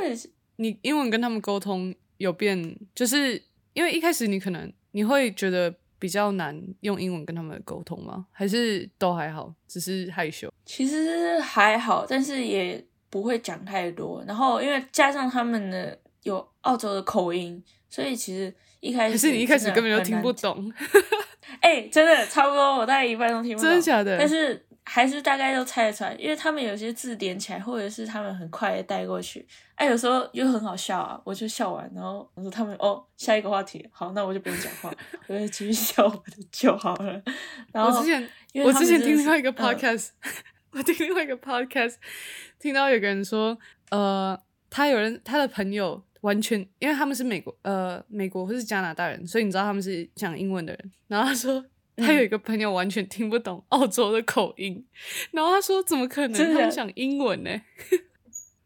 你英文跟他们沟通有变，就是因为一开始你可能你会觉得比较难用英文跟他们沟通吗？还是都还好，只是害羞？其实还好，但是也不会讲太多。然后因为加上他们的有澳洲的口音，所以其实一开始还是你一开始根本就听不懂。哎、欸，真的差不多，我大概一半都听不懂。真的假的？但是还是大概都猜得出来，因为他们有些字连起来，或者是他们很快的带过去。哎、啊，有时候又很好笑啊，我就笑完，然后我说他们哦，下一个话题，好，那我就不用讲话，我就继续笑我的就好了。然后我之前我之前听另外一个 podcast，、嗯、我听另外一个 podcast， 听到有个人说，呃，他有人他的朋友完全，因为他们是美国呃美国或是加拿大人，所以你知道他们是讲英文的人，然后他说。他有一个朋友完全听不懂澳洲的口音，然后他说怎么可能他们讲英文呢？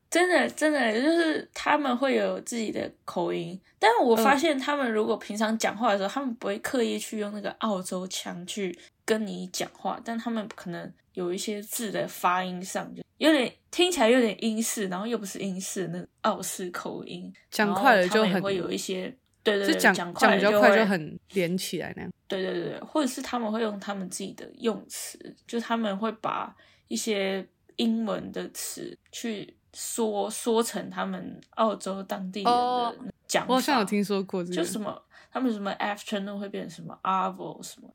真的真的就是他们会有自己的口音，但我发现他们如果平常讲话的时候、嗯、他们不会刻意去用那个澳洲腔去跟你讲话，但他们可能有一些字的发音上就有点听起来有点英式，然后又不是英式那个澳式口音，讲快了就很会有一些对对对，讲讲比较快就很连起来那样。对对对，或者是他们会用他们自己的用词，就他们会把一些英文的词去说说成他们澳洲当地人的讲法。哦、我好像有听说过这个，就什么他们什么 afternoon 会变成什么 arvo 什么。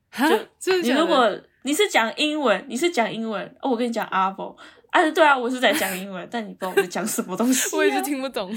就你如果你是讲英文，你是讲英文，哦，我跟你讲 arvo， 啊，对啊，我是在讲英文，但你不知道我在讲什么东西、啊，我也是听不懂。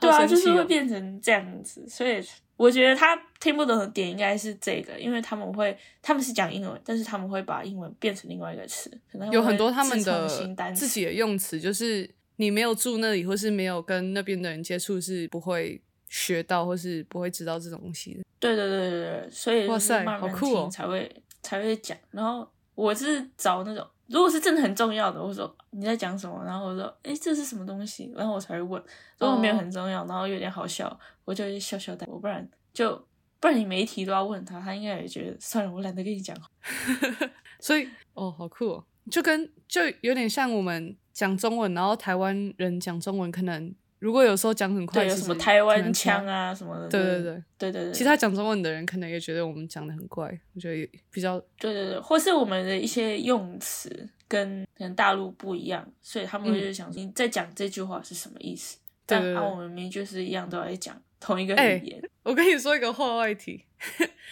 对啊、哦、就是会变成这样子，所以我觉得他听不懂的点应该是这个，因为他们会他们是讲英文，但是他们会把英文变成另外一个词，可能有很多他们的自己的用词，就是你没有住那里或是没有跟那边的人接触是不会学到或是不会知道这种东西的。对对对对，所以就是慢慢听才会、哦、才会讲。然后我是找那种如果是真的很重要的，我说你在讲什么，然后我说诶这是什么东西，然后我才会问。如果没有很重要然后有点好笑，我就笑笑带我，不然就不然你每一题都要问他，他应该也觉得算了我懒得跟你讲所以哦好酷哦，就跟就有点像我们讲中文，然后台湾人讲中文可能如果有时候讲很快，对，有什么台湾腔啊什么的，对对对对对对。其他讲中文的人可能也觉得我们讲的很怪，我觉得比较对对对，或是我们的一些用词跟可能大陆不一样，所以他们就想、嗯、你在讲这句话是什么意思？对对对，但啊，我们明明就是一样都在讲同一个语言、欸。我跟你说一个话外题，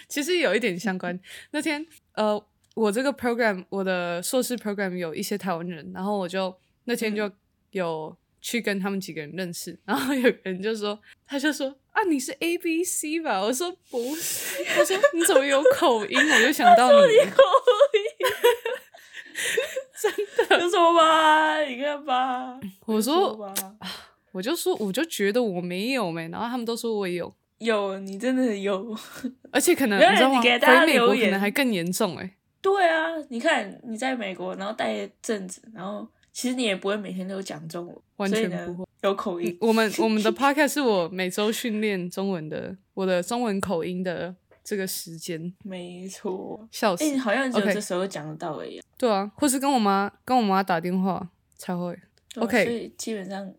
其实有一点相关。那天呃，我这个 program 我的硕士 program 有一些台湾人，然后我就那天就有。嗯去跟他们几个人认识，然后有人就说他就说啊你是 A B C 吧，我说不是，他说你怎么有口音，我就想到你你口音真的，就说吧你看吧，我说我就说我就觉得我没有没，然后他们都说我有有你真的有，而且可能你知道吗，回美国可能还更严重耶。对啊，你看你在美国然后待一阵子，然后其实你也不会每天都讲中文，完全不会有口音。我们我们的 podcast 是我每周训练中文的，我的中文口音的这个时间。没错，笑死！哎、欸，好像只有这时候讲得到而已、啊。Okay. 对啊，或是跟我妈跟我妈打电话才会。啊、OK， 所以基本上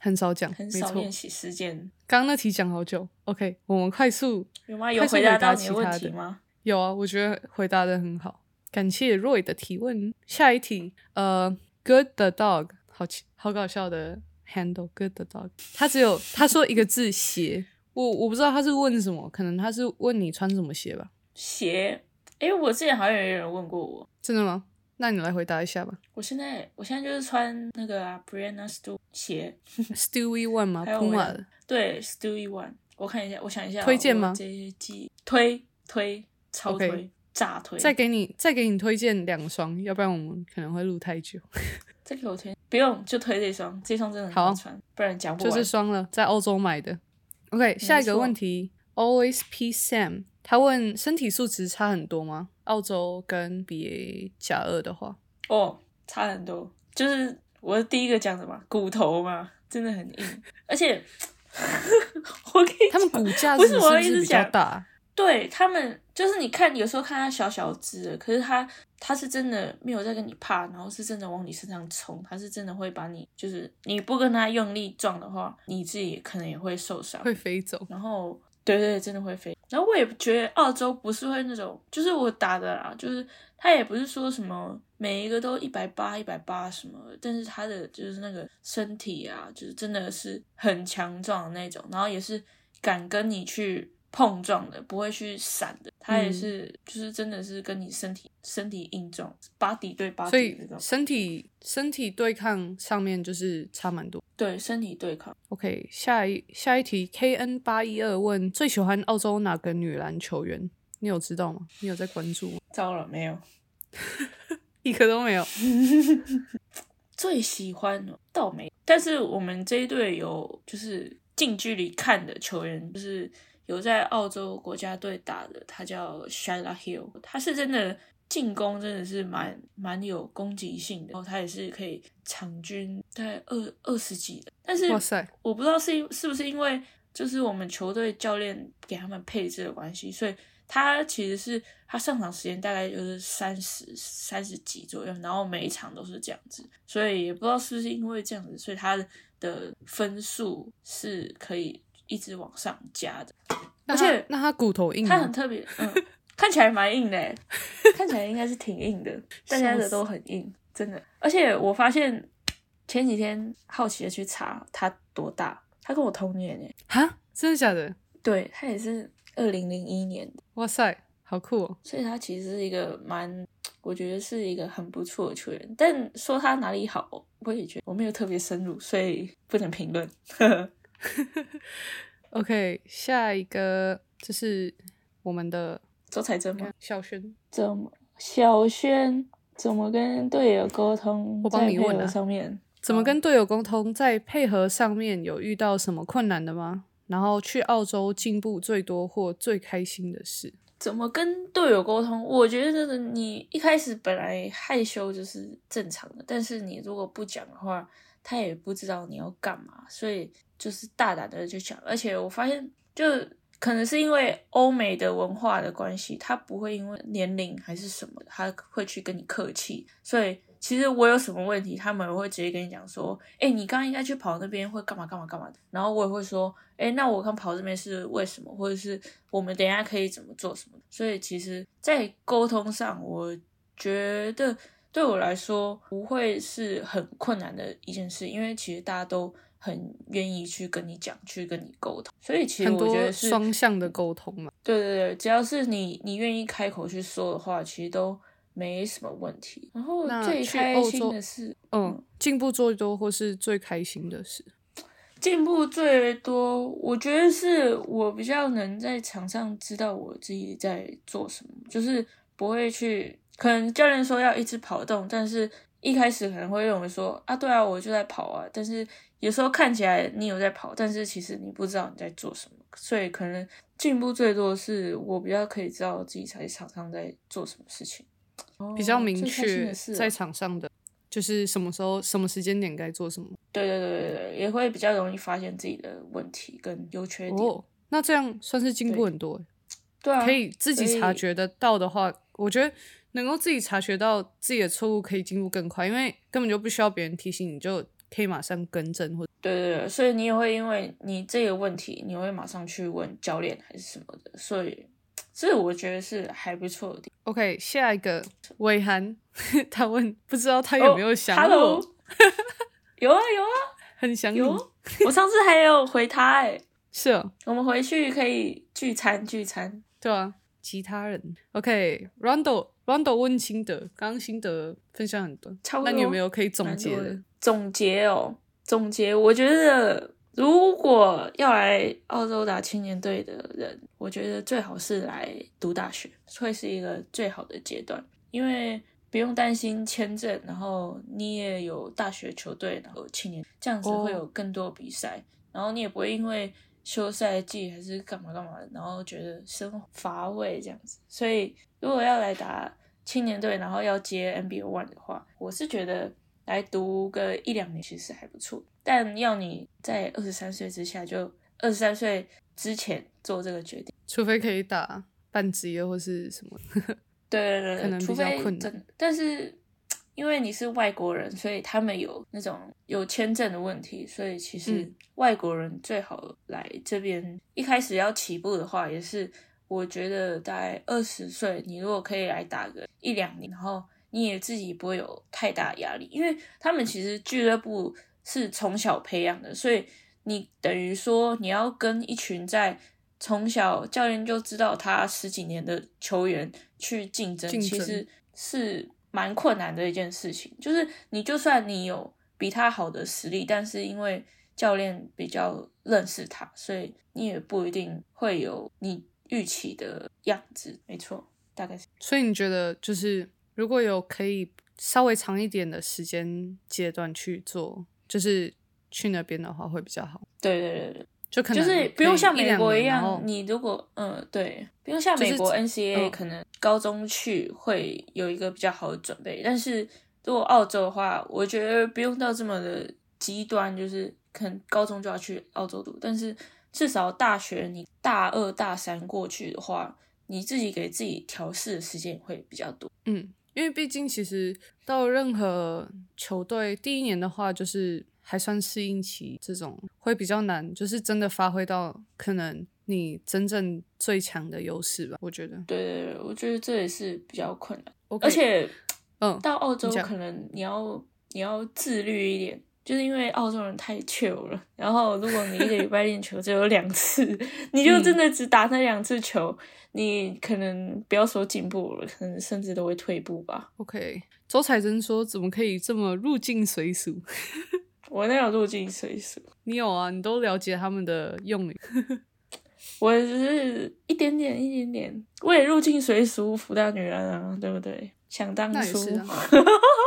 很少讲，很少练习时间。刚刚那题讲好久。OK， 我们快速有吗？有回答到你的问题吗？有啊，我觉得回答得很好，感谢 Roy 的提问。下一题，呃。Good the dog， 好好搞笑的 handle。Good the dog， 他只有他说一个字鞋，我我不知道他是问什么，可能他是问你穿什么鞋吧。鞋，哎、欸，我之前好像有人问过我，真的吗？那你来回答一下吧。我现在我现在就是穿那个啊 Brianna Sto 鞋，Stewie one 吗 ？Puma 的，对 Stewie one。我看一下，我想一下，推荐吗？这些季推推超推。Okay.炸推，再给你再给你推荐两双，要不然我们可能会录太久再给我推，不用就推这双，这双真的很好穿，不然讲不完，就这双了，在澳洲买的。 OK， 下一个问题 Always P Sam 他问身体素质差很多吗，澳洲跟 B A 甲二的话。哦差很多，就是我是第一个讲什么骨头嘛，真的很硬，而且我跟你他们骨架是不是比较大？对他们就是你看有时候看他小小只的，可是他他是真的没有在跟你怕，然后是真的往你身上冲，他是真的会把你就是你不跟他用力撞的话，你自己可能也会受伤，会飞走。然后对对，真的会飞。然后我也觉得澳洲不是会那种，就是我打的啦，就是他也不是说什么每一个都一百八十什么，但是他的就是那个身体啊，就是真的是很强壮的那种，然后也是敢跟你去碰撞的，不会去闪的，他也是、嗯、就是真的是跟你身体身体硬撞 body 对 body， 所以身体身体对抗上面就是差蛮多，对身体对抗。 OK， 下一下一题 K N 八一二 问最喜欢澳洲哪个女篮球员，你有知道吗？你有在关注吗？糟了，没有一个都没有最喜欢倒没，但是我们这一队有就是近距离看的球员，就是有在澳洲国家队打的，他叫 Shina Hill， 他是真的进攻真的是蛮蛮有攻击性的，然后他也是可以场均大概二二十几的，但是我不知道是是不是因为就是我们球队教练给他们配置的关系，所以他其实是他上场时间大概就是三十三十几左右，然后每一场都是这样子，所以也不知道是不是因为这样子，所以他的分数是可以一直往上加的。而且那他骨头硬吗？他很特别、嗯、看起来蛮硬的看起来应该是挺硬的，大家的都很硬，真的。而且我发现前几天好奇的去查他多大，他跟我同年耶。哈？真的假的？对，他也是二零零一年的。哇塞，好酷哦。所以他其实是一个蛮，我觉得是一个很不错的球员，但说他哪里好我也觉得我没有特别深入，所以不能评论OK， 下一个就是我们的周彩珍吗？小轩怎么小轩怎么跟队友沟通？我帮你问了、啊、上面怎么跟队友沟通，在配合上面有遇到什么困难的吗？然后去澳洲进步最多或最开心的事。怎么跟队友沟通，我觉得你一开始本来害羞就是正常的，但是你如果不讲的话他也不知道你要干嘛，所以就是大胆的就讲。而且我发现就可能是因为欧美的文化的关系，他不会因为年龄还是什么他会去跟你客气，所以其实我有什么问题他们会直接跟你讲说，诶、欸、你刚刚应该去跑那边会干嘛干嘛干嘛的，然后我也会说，诶、欸、那我刚跑这边是为什么，或者是我们等一下可以怎么做什么的。所以其实在沟通上我觉得对我来说不会是很困难的一件事，因为其实大家都很愿意去跟你讲去跟你沟通，所以其实我觉得是双向的沟通嘛。对对对，只要是你你愿意开口去说的话其实都没什么问题。然后最开心的是嗯，进步最多或是最开心的事。进步最多我觉得是我比较能在场上知道我自己在做什么，就是不会去可能教练说要一直跑动，但是一开始可能会认为说啊对啊我就在跑啊，但是有时候看起来你有在跑，但是其实你不知道你在做什么，所以可能进步最多是我比较可以知道自己在场上在做什么事情，比较明确、哦、在场上的就是什么时候什么时间点该做什么。对对对对，也会比较容易发现自己的问题跟优缺点、哦、那这样算是进步很多。 对, 对啊，可以自己察觉得到的话，我觉得能够自己察觉到自己的错误可以进步更快，因为根本就不需要别人提醒，你就可以马上更正。或对对对，所以你也会因为你这个问题你会马上去问教练还是什么的，所以这我觉得是还不错的。 OK， 下一个伟涵他问不知道他有没有想我、oh, hello 有啊有啊，很想你有、啊、我上次还有回他哎、欸，是哦，我们回去可以聚餐聚餐。对啊，其他人。 OK， Rondo Rondo 问心得，刚刚心得分享很多，那你有没有可以总结的？总结哦，总结我觉得如果要来澳洲打青年队的人，我觉得最好是来读大学，会是一个最好的阶段，因为不用担心签证，然后你也有大学球队，然后青年，这样子会有更多比赛、哦、然后你也不会因为休赛季还是干嘛干嘛然后觉得生活乏味这样子。所以如果要来打青年队然后要接 N B L 一的话，我是觉得来读个一两年其实还不错，但要你在二十三岁之下就二十三岁之前做这个决定，除非可以打半职业或是什么对对对，可能比较困难。但是因为你是外国人，所以他们有那种有签证的问题，所以其实外国人最好来这边、嗯、一开始要起步的话也是我觉得大概二十岁你如果可以来打个一两年，然后你也自己不会有太大压力，因为他们其实俱乐部是从小培养的，所以你等于说你要跟一群在从小教练就知道他十几年的球员去竞争，其实是蛮困难的一件事情。就是你就算你有比他好的实力，但是因为教练比较认识他，所以你也不一定会有你预期的样子。没错，大概是。所以你觉得就是如果有可以稍微长一点的时间阶段去做，就是去那边的话会比较好。对对对对，就可能就是不用像美国一样，你如果嗯对，不用像美国 N C A A 可能高中去会有一个比较好的准备，但是如果澳洲的话，我觉得不用到这么的极端，就是可能高中就要去澳洲读，但是至少大学你大二大三过去的话，你自己给自己调试的时间会比较多。嗯，因为毕竟其实到任何球队第一年的话，就是还算适应期，这种会比较难，就是真的发挥到可能你真正最强的优势吧，我觉得。对对对，我觉得这也是比较困难。Okay, 而且嗯，到澳洲可能你要你要自律一点，就是因为澳洲人太 chill 了，然后如果你一个礼拜练球只有两次你就真的只打那两次球、嗯、你可能不要说进步了，可能甚至都会退步吧。 OK， 周彩珍说怎么可以这么入境随俗我那有入境随俗？你有啊，你都了解他们的用语我只是一点点一点点，我也入境随俗，福大女人啊，对不对？想当初、啊、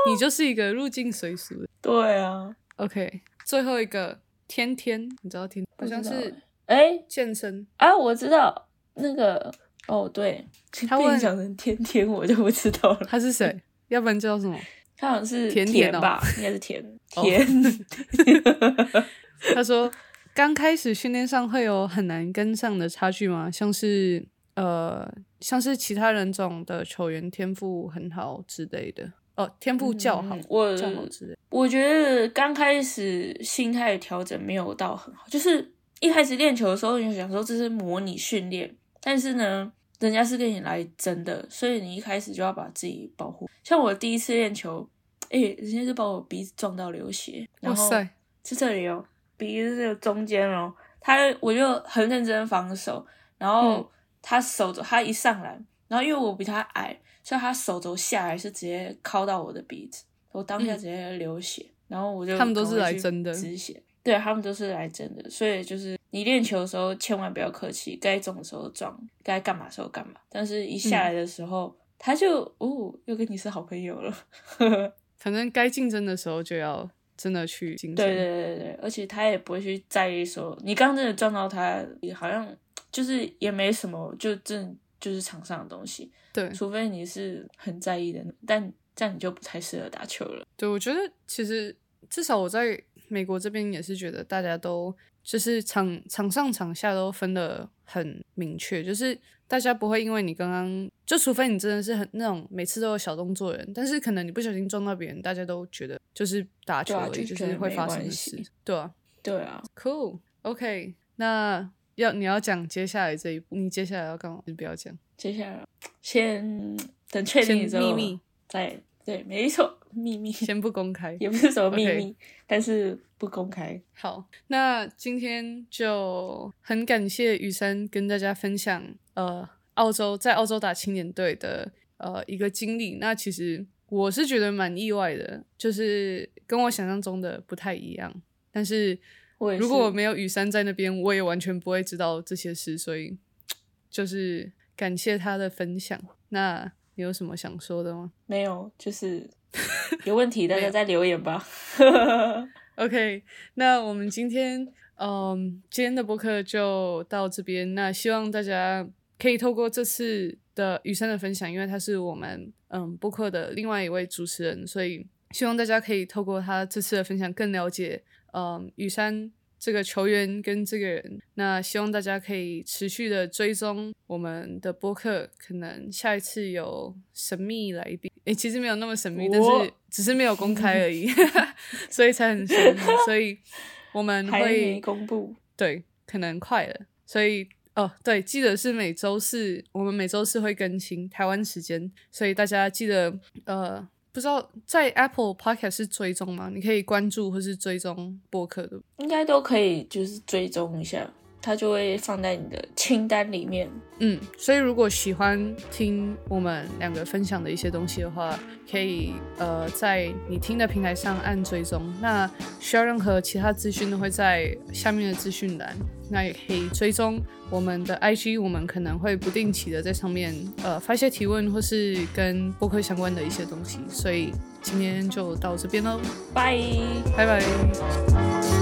你就是一个入境随俗的对啊。OK， 最后一个天天，你知道天好像是哎健身、欸、啊，我知道那个哦，对，他被你讲成天天，我就不知道了。他是谁？要不然叫什么？他好像是甜甜吧，甜甜哦、应该是甜甜。哦、他说，刚开始训练上会有很难跟上的差距吗？像是呃，像是其他人种的球员天赋很好之类的。哦，天赋较好、嗯、我较好之类的。我觉得刚开始心态调整没有到很好，就是一开始练球的时候你想说这是模拟训练，但是呢人家是跟你来真的，所以你一开始就要把自己保护。像我第一次练球诶、欸、人家就把我鼻子撞到流血，然后是这里哦，鼻子这个中间哦，他我就很认真防守，然后他手肘他一上来，然后因为我比他矮，所以他手肘下来是直接靠到我的鼻子，我当下直接流血、嗯、然后我就他们都是来真的止血，对，他们都是来真的。所以就是你练球的时候千万不要客气，该撞的时候撞，该干嘛的时候干嘛，但是一下来的时候、嗯、他就哦又跟你是好朋友了反正该竞争的时候就要真的去竞争，对对对对，而且他也不会去在意说你刚真的撞到他，好像就是也没什么，就真的就是场上的东西，对，除非你是很在意的，但这样你就不太适合打球了。对，我觉得其实至少我在美国这边也是觉得大家都就是场场上场下都分得很明确，就是大家不会因为你刚刚就，除非你真的是很那种每次都有小动作的人，但是可能你不小心撞到别人，大家都觉得就是打球而已、啊、就是会发生的事。对啊对啊 Cool OK， 那要你要讲接下来这一步，你接下来要干嘛？你不要讲，接下来先等确定之后秘密再对，没错，秘密先不公开，也不是什么秘密、okay. 但是不公开。好，那今天就很感谢雨珊跟大家分享呃澳洲在澳洲打青年队的呃一个经历。那其实我是觉得蛮意外的，就是跟我想象中的不太一样，但是如果我没有雨珊在那边，我也完全不会知道这些事，所以就是感谢她的分享。那你有什么想说的吗？没有，就是有问题大家再留言吧OK， 那我们今天嗯，今天的播客就到这边。那希望大家可以透过这次的雨珊的分享，因为她是我们嗯播客的另外一位主持人，所以希望大家可以透过他这次的分享更了解嗯，羽山这个球员跟这个人。那希望大家可以持续的追踪我们的播客，可能下一次有神秘来宾，诶其实没有那么神秘，但是只是没有公开而已所以才很神秘，所以我们会还没公布，对，可能快了。所以哦，对，记得是每周四，我们每周四会更新台湾时间，所以大家记得呃不知道在 Apple Podcast 是追踪吗？你可以关注或是追踪播客的，应该都可以，就是追踪一下，它就会放在你的清单里面。嗯，所以如果喜欢听我们两个分享的一些东西的话，可以呃在你听的平台上按追踪。那需要任何其他资讯都会在下面的资讯栏，那也可以追踪我们的 I G， 我们可能会不定期的在上面呃发一些提问或是跟播客相关的一些东西。所以今天就到这边咯，拜拜拜。